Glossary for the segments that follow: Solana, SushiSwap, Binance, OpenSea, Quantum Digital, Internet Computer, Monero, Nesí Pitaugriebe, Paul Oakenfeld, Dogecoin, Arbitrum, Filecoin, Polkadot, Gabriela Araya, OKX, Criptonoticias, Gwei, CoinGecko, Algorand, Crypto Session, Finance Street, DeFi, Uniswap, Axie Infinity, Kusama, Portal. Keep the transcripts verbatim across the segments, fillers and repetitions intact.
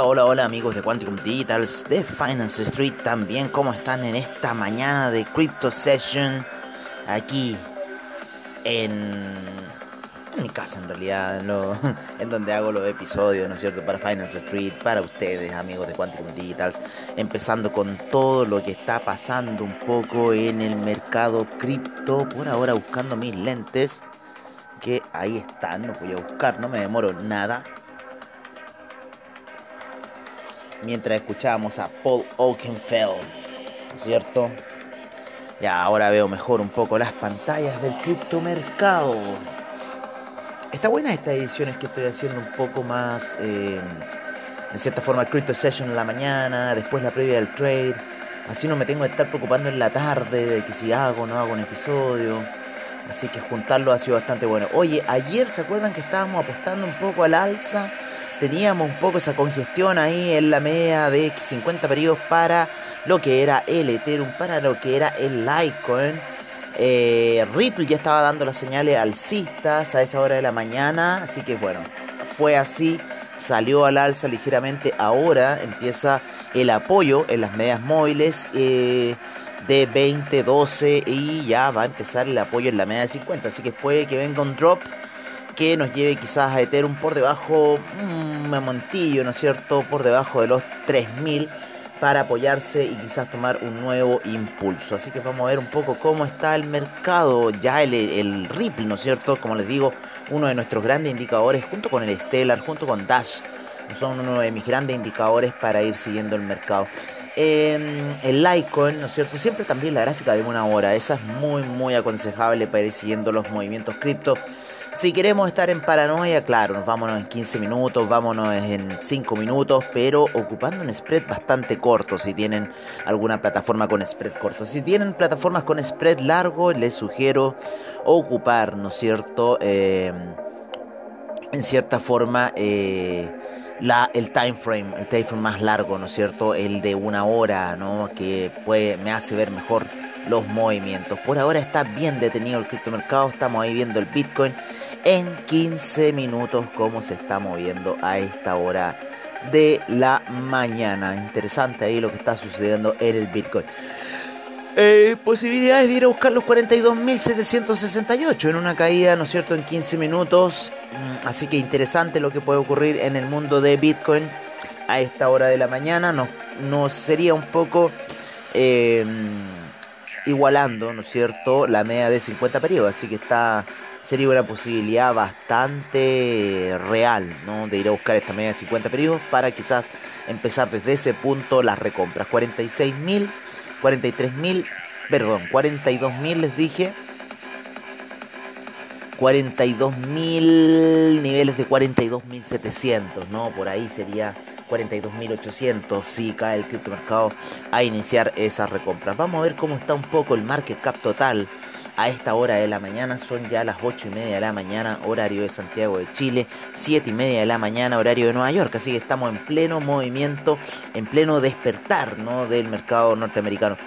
Hola, hola, hola amigos de Quantum Digital, de Finance Street también. ¿Cómo están en esta mañana de Crypto Session? Aquí en, en mi casa en realidad, en, lo, en donde hago los episodios, ¿no es cierto? Para Finance Street, para ustedes amigos de Quantum Digital. Empezando con todo lo que está pasando un poco en el mercado cripto. Por ahora buscando mis lentes, que ahí están, los voy a buscar, no me demoro nada. Mientras escuchábamos a Paul Oakenfeld, ¿no es cierto? Ya ahora veo mejor un poco las pantallas del criptomercado. Está buena estas ediciones que estoy haciendo un poco más, eh, en cierta forma, el Crypto Session en la mañana, después la previa del trade. Así no me tengo que estar preocupando en la tarde de que si hago o no hago un episodio. Así que juntarlo ha sido bastante bueno. Oye, ayer, ¿se acuerdan que estábamos apostando un poco al alza? Teníamos un poco esa congestión ahí en la media de cincuenta periodos para lo que era el Ethereum, para lo que era el Litecoin. Eh, Ripple ya estaba dando las señales alcistas a esa hora de la mañana, así que bueno, fue así, salió al alza ligeramente. Ahora empieza el apoyo en las medias móviles eh, de veinte, doce y ya va a empezar el apoyo en la media de cincuenta, así que puede que venga un drop que nos lleve quizás a Ethereum por debajo, un mmm, montillo, ¿no es cierto?, por debajo de los tres mil para apoyarse y quizás tomar un nuevo impulso. Así que vamos a ver un poco cómo está el mercado. Ya el, el Ripple, ¿no es cierto?, como les digo, uno de nuestros grandes indicadores, junto con el Stellar, junto con Dash, son uno de mis grandes indicadores para ir siguiendo el mercado. Eh, el Litecoin, ¿no es cierto? Siempre también la gráfica de una hora, esa es muy, muy aconsejable para ir siguiendo los movimientos cripto. Si queremos estar en paranoia, claro, nos vámonos en quince minutos, vámonos en cinco minutos, pero ocupando un spread bastante corto si tienen alguna plataforma con spread corto. Si tienen plataformas con spread largo, les sugiero ocupar, ¿no es cierto?, eh, en cierta forma, eh, la, el time frame, el time frame más largo, ¿no es cierto?, el de una hora, ¿no?, que puede, me hace ver mejor los movimientos. Por ahora está bien detenido el criptomercado, estamos ahí viendo el Bitcoin en quince minutos cómo se está moviendo a esta hora de la mañana. Interesante ahí lo que está sucediendo en el Bitcoin. Eh, posibilidades de ir a buscar los cuarenta y dos mil setecientos sesenta y ocho en una caída, ¿no es cierto?, en quince minutos. Así que interesante lo que puede ocurrir en el mundo de Bitcoin a esta hora de la mañana. Nos, nos sería un poco... Eh, igualando, ¿no es cierto?, la media de cincuenta periodos, así que está sería una posibilidad bastante real, ¿no?, de ir a buscar esta media de cincuenta periodos para quizás empezar desde ese punto las recompras. cuarenta y seis mil, cuarenta y tres mil, perdón, cuarenta y dos mil les dije, cuarenta y dos mil, niveles de cuarenta y dos mil setecientos, ¿no?, por ahí sería... cuarenta y dos mil ochocientos si cae el criptomercado a iniciar esas recompras. Vamos a ver cómo está un poco el market cap total a esta hora de la mañana. Son ya las ocho y media de la mañana, horario de Santiago de Chile, siete y media de la mañana, horario de Nueva York. Así que estamos en pleno movimiento, en pleno despertar, ¿no?, del mercado norteamericano.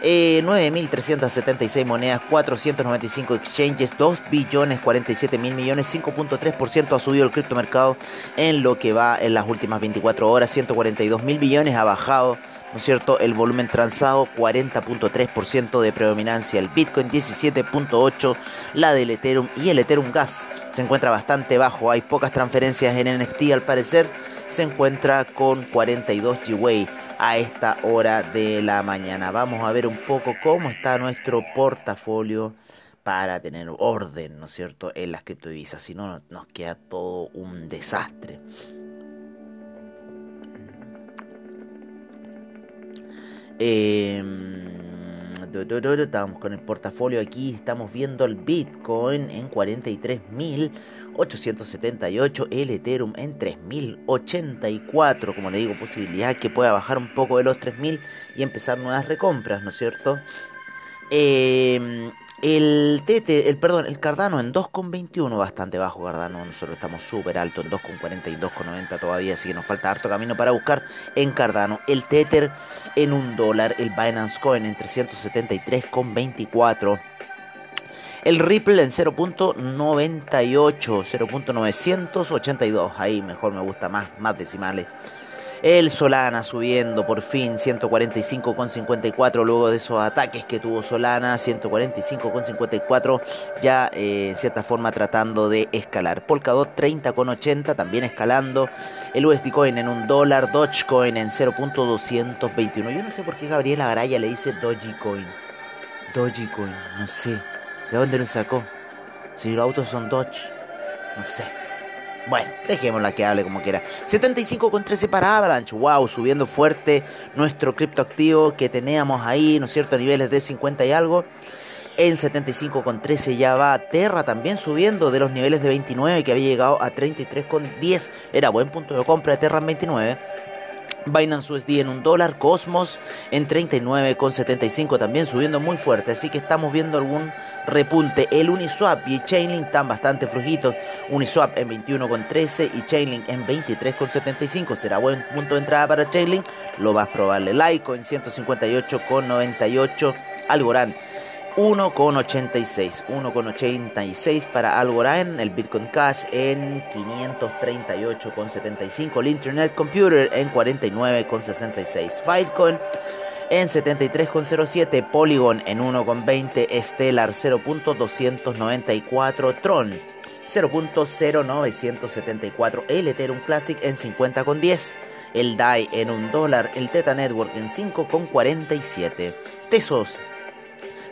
Eh, nueve mil trescientas setenta y seis monedas, cuatrocientos noventa y cinco exchanges, dos billones cuarenta y siete mil millones, cinco punto tres por ciento ha subido el criptomercado en lo que va en las últimas veinticuatro horas, ciento cuarenta y dos mil millones ha bajado, ¿no es cierto?, el volumen transado, cuarenta punto tres por ciento de predominancia, el Bitcoin diecisiete punto ocho por ciento, la del Ethereum y el Ethereum Gas se encuentra bastante bajo, hay pocas transferencias en N F T al parecer, se encuentra con cuarenta y dos Gwei a esta hora de la mañana. Vamos a ver un poco cómo está nuestro portafolio para tener orden, ¿no es cierto?, en las criptodivisas, si no nos queda todo un desastre. Eh, estamos con el portafolio aquí, estamos viendo el Bitcoin en cuarenta y tres mil ochocientos setenta y ocho, el Ethereum en tres mil ochenta y cuatro, como le digo, posibilidad que pueda bajar un poco de los tres mil y empezar nuevas recompras, ¿no es cierto? Eh, el T T, el perdón, el Cardano en dos coma veintiuno, bastante bajo Cardano, nosotros estamos súper alto en dos coma cuarenta y dos noventa todavía, así que nos falta harto camino para buscar en Cardano, el Tether en un dólar, el Binance Coin en trescientos setenta y tres coma veinticuatro. El Ripple en cero punto noventa y ocho, cero punto novecientos ochenta y dos, ahí mejor me gusta más, más decimales. El Solana subiendo por fin ciento cuarenta y cinco coma cincuenta y cuatro luego de esos ataques que tuvo Solana, ciento cuarenta y cinco coma cincuenta y cuatro, ya eh, en cierta forma tratando de escalar. Polkadot treinta coma ochenta también escalando. El U S D Coin en un dólar, Dogecoin en cero punto doscientos veintiuno. Yo no sé por qué Gabriela Araya le dice Dogecoin. Dogecoin, no sé. ¿De dónde lo sacó? Si los autos son Doge, no sé. Bueno, dejémosla que hable como quiera. setenta y cinco coma trece para Avalanche. Wow, subiendo fuerte nuestro criptoactivo que teníamos ahí, ¿no es cierto? A niveles de cincuenta y algo. En setenta y cinco coma trece ya va Terra también subiendo de los niveles de veintinueve que había llegado a treinta y tres coma diez. Era buen punto de compra de Terra en veintinueve. Binance U S D en un dólar, Cosmos en treinta y nueve coma setenta y cinco también subiendo muy fuerte, así que estamos viendo algún repunte. El Uniswap y Chainlink están bastante flojitos, Uniswap en veintiuno coma trece y Chainlink en veintitrés coma setenta y cinco, será buen punto de entrada para Chainlink, lo más probable. Litecoin ciento cincuenta y ocho coma noventa y ocho, Algorand uno coma ochenta y seis, uno coma ochenta y seis para Algorand. El Bitcoin Cash en quinientos treinta y ocho coma setenta y cinco, el Internet Computer en cuarenta y nueve coma sesenta y seis, Filecoin en setenta y tres coma cero siete, Polygon en uno coma veinte, Stellar cero punto doscientos noventa y cuatro, Tron cero punto cero novecientos setenta y cuatro, el Ethereum Classic en cincuenta coma diez, el D A I en un dólar, el Theta Network en cinco coma cuarenta y siete, Tesos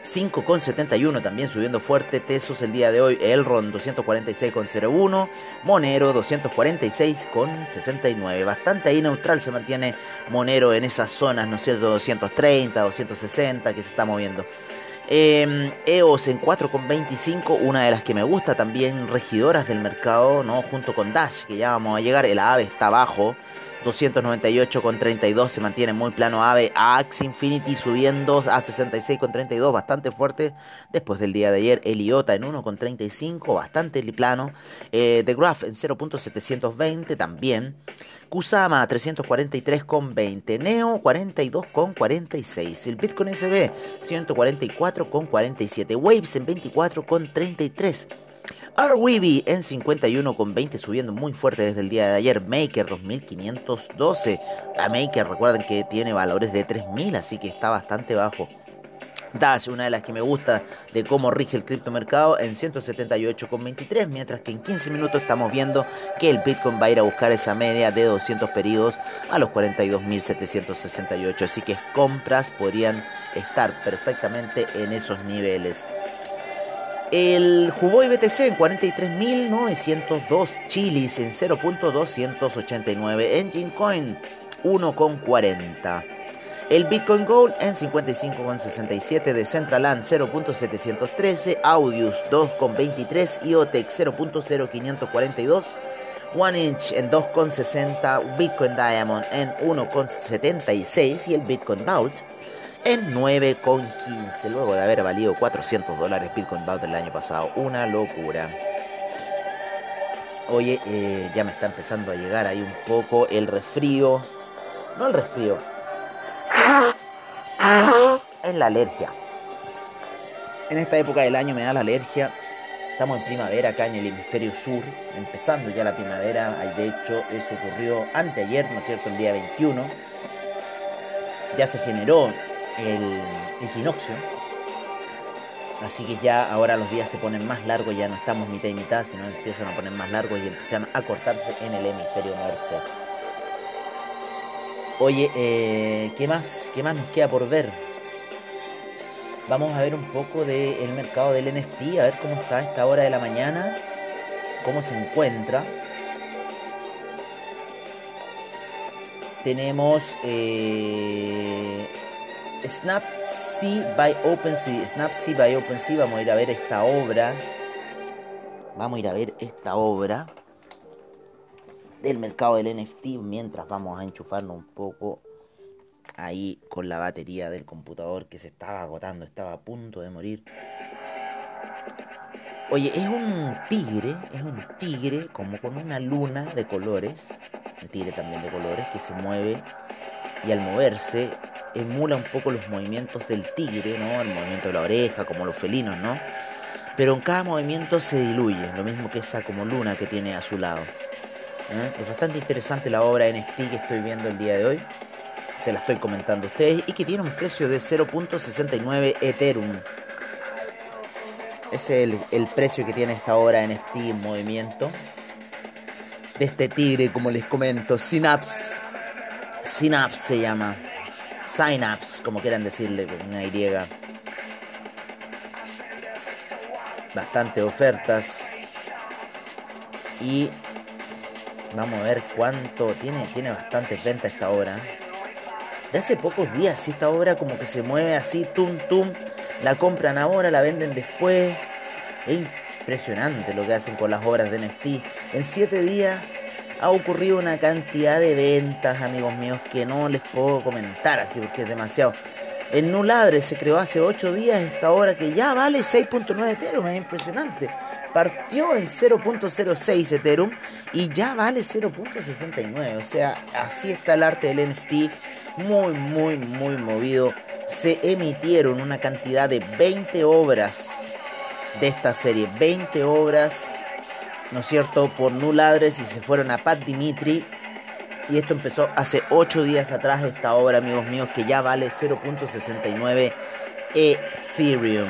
cinco coma setenta y uno también subiendo fuerte. Tesos el día de hoy, Elrond doscientos cuarenta y seis coma cero uno, Monero doscientos cuarenta y seis coma sesenta y nueve, bastante ahí neutral se mantiene Monero en esas zonas, ¿no es cierto? doscientos treinta, doscientos sesenta que se está moviendo. Eh, E O S en cuatro coma veinticinco, una de las que me gusta también, regidoras del mercado, ¿no? Junto con Dash, que ya vamos a llegar. El A A V E está abajo, doscientos noventa y ocho coma treinta y dos, se mantiene muy plano A A V E. Axie Infinity subiendo a sesenta y seis coma treinta y dos, bastante fuerte después del día de ayer. El I O T A en uno coma treinta y cinco, bastante plano. Eh, The Graph en cero punto setecientos veinte también. Kusama trescientos cuarenta y tres coma veinte, Neo cuarenta y dos coma cuarenta y seis, el Bitcoin S B ciento cuarenta y cuatro coma cuarenta y siete, Waves en veinticuatro coma treinta y tres, Arweeby en cincuenta y uno coma veinte subiendo muy fuerte desde el día de ayer. Maker dos mil quinientos doce, la Maker recuerden que tiene valores de tres mil, así que está bastante bajo. Dash, una de las que me gusta de cómo rige el criptomercado, en ciento setenta y ocho coma veintitrés, mientras que en quince minutos estamos viendo que el Bitcoin va a ir a buscar esa media de doscientos periodos a los cuarenta y dos mil setecientos sesenta y ocho, así que compras podrían estar perfectamente en esos niveles. El Huboy B T C en cuarenta y tres mil novecientos dos, Chilis en cero punto doscientos ochenta y nueve, Engine Coin uno coma cuarenta. El Bitcoin Gold en cincuenta y cinco coma sesenta y siete, Decentraland cero punto setecientos trece, Audius dos coma veintitrés, I O T X cero punto cero quinientos cuarenta y dos, OneInch en dos coma sesenta, Bitcoin Diamond en uno coma setenta y seis y el Bitcoin Vault en nueve coma quince. Luego de haber valido cuatrocientos dólares Bitcoin Vault el año pasado, una locura. Oye, eh, ya me está empezando a llegar ahí un poco el resfrío. No el resfrío. Es la alergia. En esta época del año me da la alergia. Estamos en primavera acá en el hemisferio sur, empezando ya la primavera. De hecho, eso ocurrió anteayer, ¿no es cierto? El día veintiuno ya se generó el equinoccio, así que ya ahora los días se ponen más largos. Ya no estamos mitad y mitad, sino empiezan a poner más largos y empiezan a cortarse en el hemisferio norte. Oye, eh, ¿qué más? ¿Qué más nos queda por ver? Vamos a ver un poco del mercado del N F T, a ver cómo está a esta hora de la mañana, cómo se encuentra. Tenemos eh, Snapseed by OpenSea. Snapseed by OpenSea, vamos a ir a ver esta obra. Vamos a ir a ver esta obra del mercado del N F T, mientras vamos a enchufarnos un poco ahí con la batería del computador que se estaba agotando, estaba a punto de morir. Oye, es un tigre, es un tigre como con una luna de colores, un tigre también de colores que se mueve y al moverse emula un poco los movimientos del tigre, ¿no? El movimiento de la oreja, como los felinos, ¿no? Pero en cada movimiento se diluye, lo mismo que esa como luna que tiene a su lado. ¿Eh? Es bastante interesante la obra N F T que estoy viendo el día de hoy. Se la estoy comentando a ustedes. Y que tiene un precio de cero punto sesenta y nueve Ethereum. Ese es el, el precio que tiene esta obra N F T en movimiento. De este tigre, como les comento. Synapse. Synapse se llama. Synapse, como quieran decirle, con una Y. Bastante ofertas. Y vamos a ver cuánto tiene. Tiene bastantes ventas esta obra. De hace pocos días esta obra como que se mueve así, tum tum. La compran ahora, la venden después. Es impresionante lo que hacen con las obras de N F T. En siete días ha ocurrido una cantidad de ventas, amigos míos, que no les puedo comentar así porque es demasiado. En Nuladre se creó hace ocho días esta obra que ya vale seis punto nueve Ethereum. Es impresionante. Partió en cero punto cero seis Ethereum y ya vale cero punto sesenta y nueve. O sea, así está el arte del N F T. Muy, muy, muy movido. Se emitieron una cantidad de veinte obras de esta serie. veinte obras, ¿no es cierto?, por Nuladres, y se fueron a Pat Dimitri. Y esto empezó hace ocho días atrás esta obra, amigos míos, que ya vale cero punto sesenta y nueve Ethereum.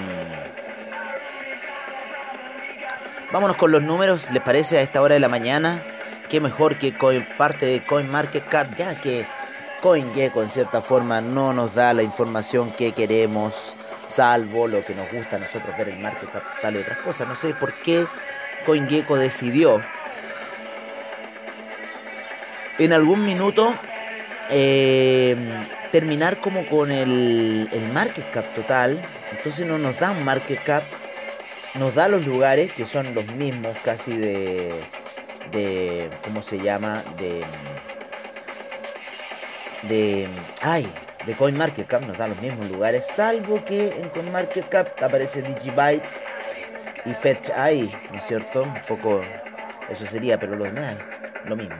Vámonos con los números, ¿les parece? A esta hora de la mañana, qué mejor que coin, parte de CoinMarketCap, ya que CoinGecko en cierta forma no nos da la información que queremos, salvo lo que nos gusta a nosotros ver el market capital y otras cosas. No sé por qué CoinGecko decidió en algún minuto eh, terminar como con el, el market cap total. Entonces no nos da un market cap. Nos da los lugares que son los mismos casi de, de ¿cómo se llama? De, de, ay, de CoinMarketCap. Nos da los mismos lugares, salvo que en CoinMarketCap aparece Digibyte y FetchAI, ¿no es cierto? Un poco eso sería, pero lo demás es lo mismo.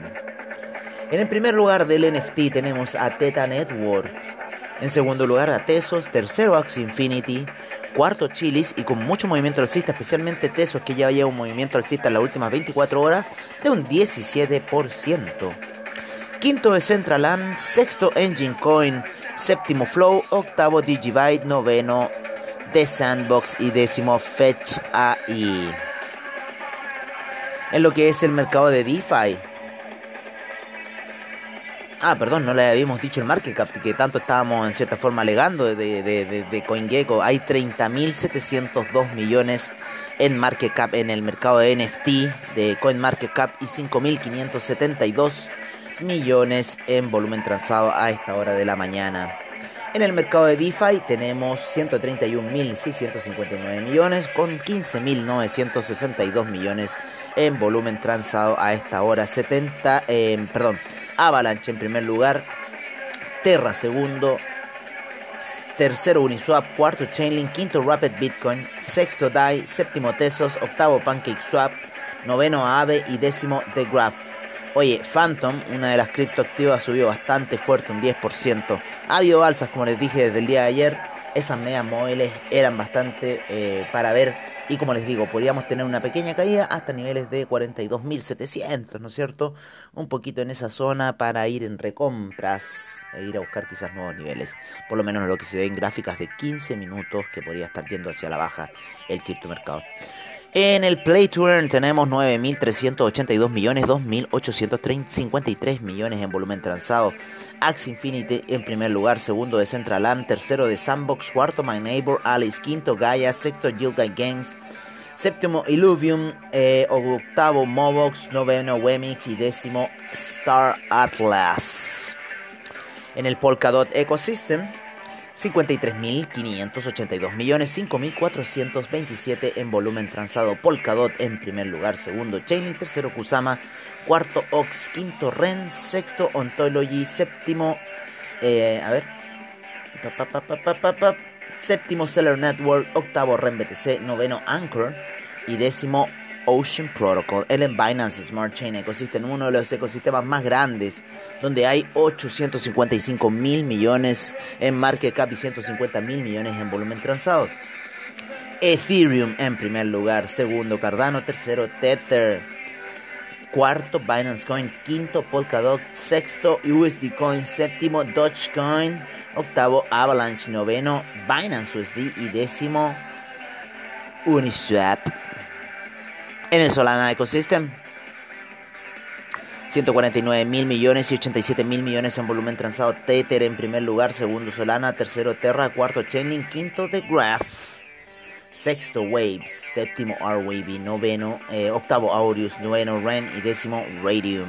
En el primer lugar del N F T tenemos a Theta Network. En segundo lugar a Tesos, tercero Axie Infinity, cuarto Chilis, y con mucho movimiento alcista, especialmente Tesos, que ya lleva un movimiento alcista en las últimas veinticuatro horas de un diecisiete por ciento. Quinto es Centraland, sexto Engine Coin, séptimo Flow, octavo Digibyte, noveno The Sandbox y décimo FetchAI. En lo que es el mercado de DeFi. Ah, perdón, no le habíamos dicho el market cap que tanto estábamos en cierta forma alegando de, de, de, de CoinGecko. Hay treinta mil setecientos dos millones en market cap en el mercado de N F T de CoinMarketCap y cinco mil quinientos setenta y dos millones en volumen transado a esta hora de la mañana. En el mercado de DeFi tenemos ciento treinta y un mil seiscientos cincuenta y nueve millones con quince mil novecientos sesenta y dos millones en volumen transado a esta hora. setenta, eh, perdón. Avalanche en primer lugar, Terra segundo, tercero Uniswap, cuarto Chainlink, quinto Rapid Bitcoin, sexto D A I, séptimo Tesos, octavo PancakeSwap, noveno Aave y décimo The Graph. Oye, Phantom, una de las criptoactivas, subió bastante fuerte, un diez por ciento. Ha habido alzas, como les dije desde el día de ayer. Esas medias móviles eran bastante eh, para ver. Y como les digo, podríamos tener una pequeña caída hasta niveles de cuarenta y dos mil setecientos, ¿no es cierto? Un poquito en esa zona para ir en recompras e ir a buscar quizás nuevos niveles. Por lo menos lo que se ve en gráficas de quince minutos, que podría estar yendo hacia la baja el criptomercado. En el Play to Earn tenemos nueve mil trescientos ochenta y dos millones, dos mil ochocientos cincuenta y tres millones en volumen transado. Axie Infinity en primer lugar, segundo de Decentraland, tercero de Sandbox, cuarto My Neighbor Alice, quinto Gaia, sexto Yilga Games, séptimo Illuvium, eh, octavo Movox, noveno Wemix y décimo Star Atlas. En el Polkadot Ecosystem, cincuenta y tres mil quinientos ochenta y dos millones, cinco mil cuatrocientos veintisiete en volumen transado. Polkadot en primer lugar, segundo Chainlink, tercero Kusama, cuarto Ox, quinto Ren, sexto Ontology, séptimo eh, a ver, pa, pa, pa, pa, pa, pa, séptimo Seller Network, octavo Ren B T C, noveno Anchor y décimo Ocean Protocol. El Binance Smart Chain Ecosystem, uno de los ecosistemas más grandes, donde hay ochocientos cincuenta y cinco mil millones en market cap y ciento cincuenta mil millones en volumen transado. Ethereum en primer lugar, segundo Cardano, tercero Tether, cuarto Binance Coin, quinto Polkadot, sexto U S D Coin, séptimo Dogecoin, octavo Avalanche, noveno Binance U S D y décimo Uniswap. En el Solana Ecosystem, ciento cuarenta y nueve mil millones y ochenta y siete mil millones en volumen transado. Tether en primer lugar, segundo Solana, tercero Terra, cuarto Chainlink, quinto The Graph, sexto Waves, séptimo R W B, noveno, eh, octavo Aureus, noveno Ren y décimo Radium.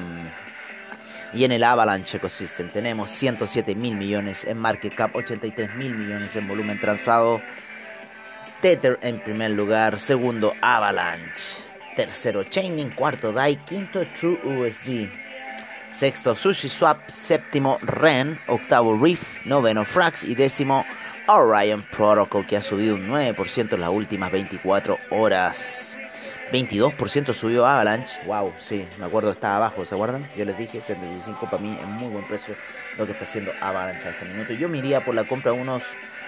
Y en el Avalanche Ecosystem tenemos ciento siete mil millones en market cap, ochenta y tres mil millones en volumen transado. Tether en primer lugar, segundo Avalanche, tercero Chainlink, cuarto D A I, quinto True U S D, sexto SushiSwap, séptimo R E N, octavo R I F, noveno Frax y décimo Orion Protocol, que ha subido un nueve por ciento en las últimas veinticuatro horas. veintidós por ciento subió Avalanche. Wow, sí, me acuerdo, estaba abajo, ¿se acuerdan? Yo les dije, setenta y cinco para mí es muy buen precio lo que está haciendo Avalanche a este minuto. Yo me iría por la compra de unos,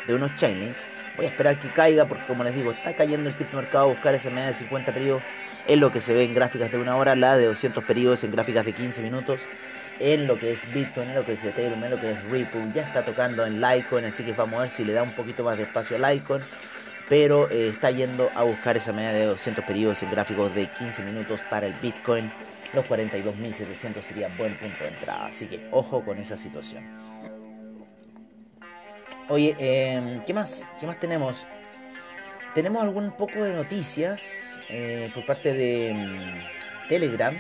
de unos Chainlink. Voy a esperar que caiga porque, como les digo, está cayendo el criptomercado. Buscar esa media de cincuenta periodos. Es lo que se ve en gráficas de una hora, la de doscientos periodos en gráficas de quince minutos, en lo que es Bitcoin, en lo que es Ethereum, en lo que es Ripple. Ya está tocando en Litecoin, así que vamos a ver si le da un poquito más de espacio a Litecoin, pero eh, está yendo a buscar esa media de doscientos periodos en gráficos de quince minutos para el Bitcoin. Los cuarenta y dos mil setecientos sería buen punto de entrada, así que ojo con esa situación. Oye, eh, ¿qué más? ¿Qué más tenemos? Tenemos algún poco de noticias. Eh, por parte de um, Telegram.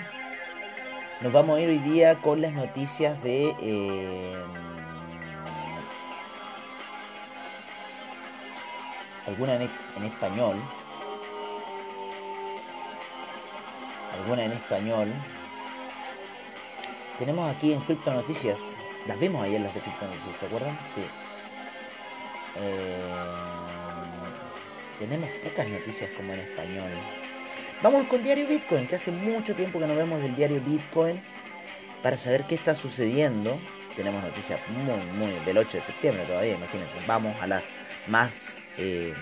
Nos vamos a ir hoy día con las noticias de eh... alguna en, en español alguna en español tenemos aquí en Criptonoticias. Las vimos ayer, las de Criptonoticias, ¿se acuerdan? Sí. eh... Tenemos pocas noticias como en español. Vamos con Diario Bitcoin, que hace mucho tiempo que no vemos del Diario Bitcoin, para saber qué está sucediendo. Tenemos noticias muy, muy del ocho de septiembre todavía, imagínense. Vamos a las más eh,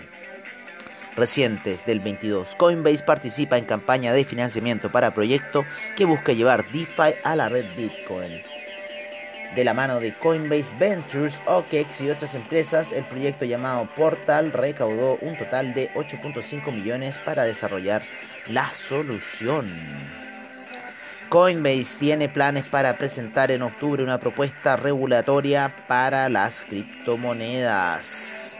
recientes del veintidós. Coinbase participa en campaña de financiamiento para proyecto que busca llevar DeFi a la red Bitcoin. De la mano de Coinbase Ventures, O K X y otras empresas, el proyecto llamado Portal recaudó un total de ocho punto cinco millones para desarrollar la solución. Coinbase tiene planes para presentar en octubre una propuesta regulatoria para las criptomonedas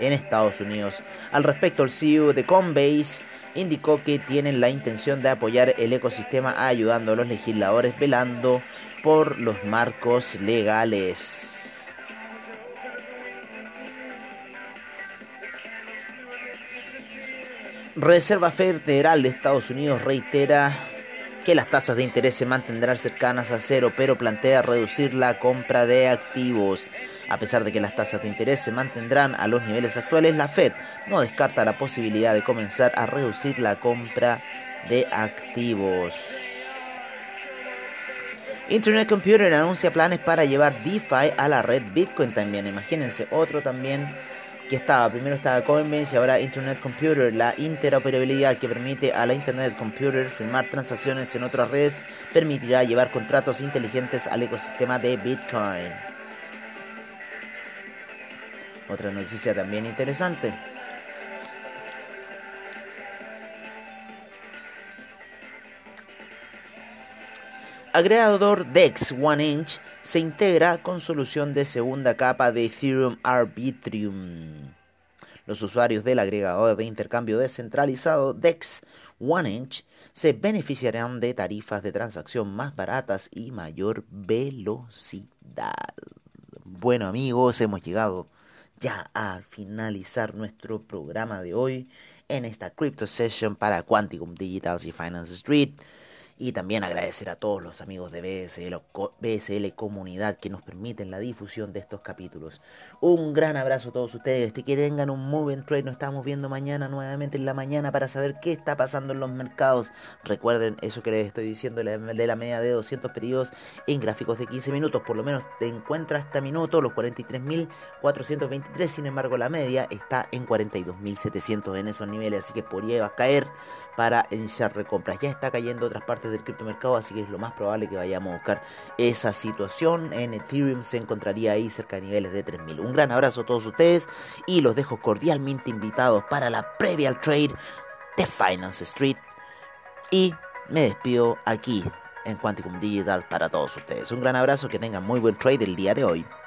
en Estados Unidos. Al respecto, el C E O de Coinbase indicó que tienen la intención de apoyar el ecosistema ayudando a los legisladores velando por los marcos legales. Reserva Federal de Estados Unidos reitera que las tasas de interés se mantendrán cercanas a cero, pero plantea reducir la compra de activos. A pesar de que las tasas de interés se mantendrán a los niveles actuales, la Fed no descarta la posibilidad de comenzar a reducir la compra de activos. Internet Computer anuncia planes para llevar DeFi a la red Bitcoin también. Imagínense, otro también que estaba. Primero estaba Coinbase y ahora Internet Computer. La interoperabilidad que permite a la Internet Computer firmar transacciones en otras redes permitirá llevar contratos inteligentes al ecosistema de Bitcoin. Otra noticia también interesante. Agregador DEX uno inch se integra con solución de segunda capa de Ethereum Arbitrum. Los usuarios del agregador de intercambio descentralizado DEX uno inch se beneficiarán de tarifas de transacción más baratas y mayor velocidad. Bueno, amigos, hemos llegado ya al finalizar nuestro programa de hoy en esta Crypto Session para Quantum Digital y Finance Street. Y también agradecer a todos los amigos de B S L Comunidad que nos permiten la difusión de estos capítulos. Un gran abrazo a todos ustedes. Que tengan un muy buen trade. Nos estamos viendo mañana nuevamente en la mañana para saber qué está pasando en los mercados. Recuerden eso que les estoy diciendo de la media de doscientos periodos en gráficos de quince minutos. Por lo menos te encuentra hasta minuto los cuarenta y tres mil cuatrocientos veintitrés. Sin embargo, la media está en cuarenta y dos mil setecientos en esos niveles. Así que podría caer para iniciar recompras. Ya está cayendo otras partes del criptomercado, así que es lo más probable que vayamos a buscar esa situación. En Ethereum se encontraría ahí cerca de niveles de tres mil. Un gran abrazo a todos ustedes y los dejo cordialmente invitados para la previa al trade de Finance Street. Y me despido aquí en Quantum Digital para todos ustedes. Un gran abrazo, que tengan muy buen trade el día de hoy.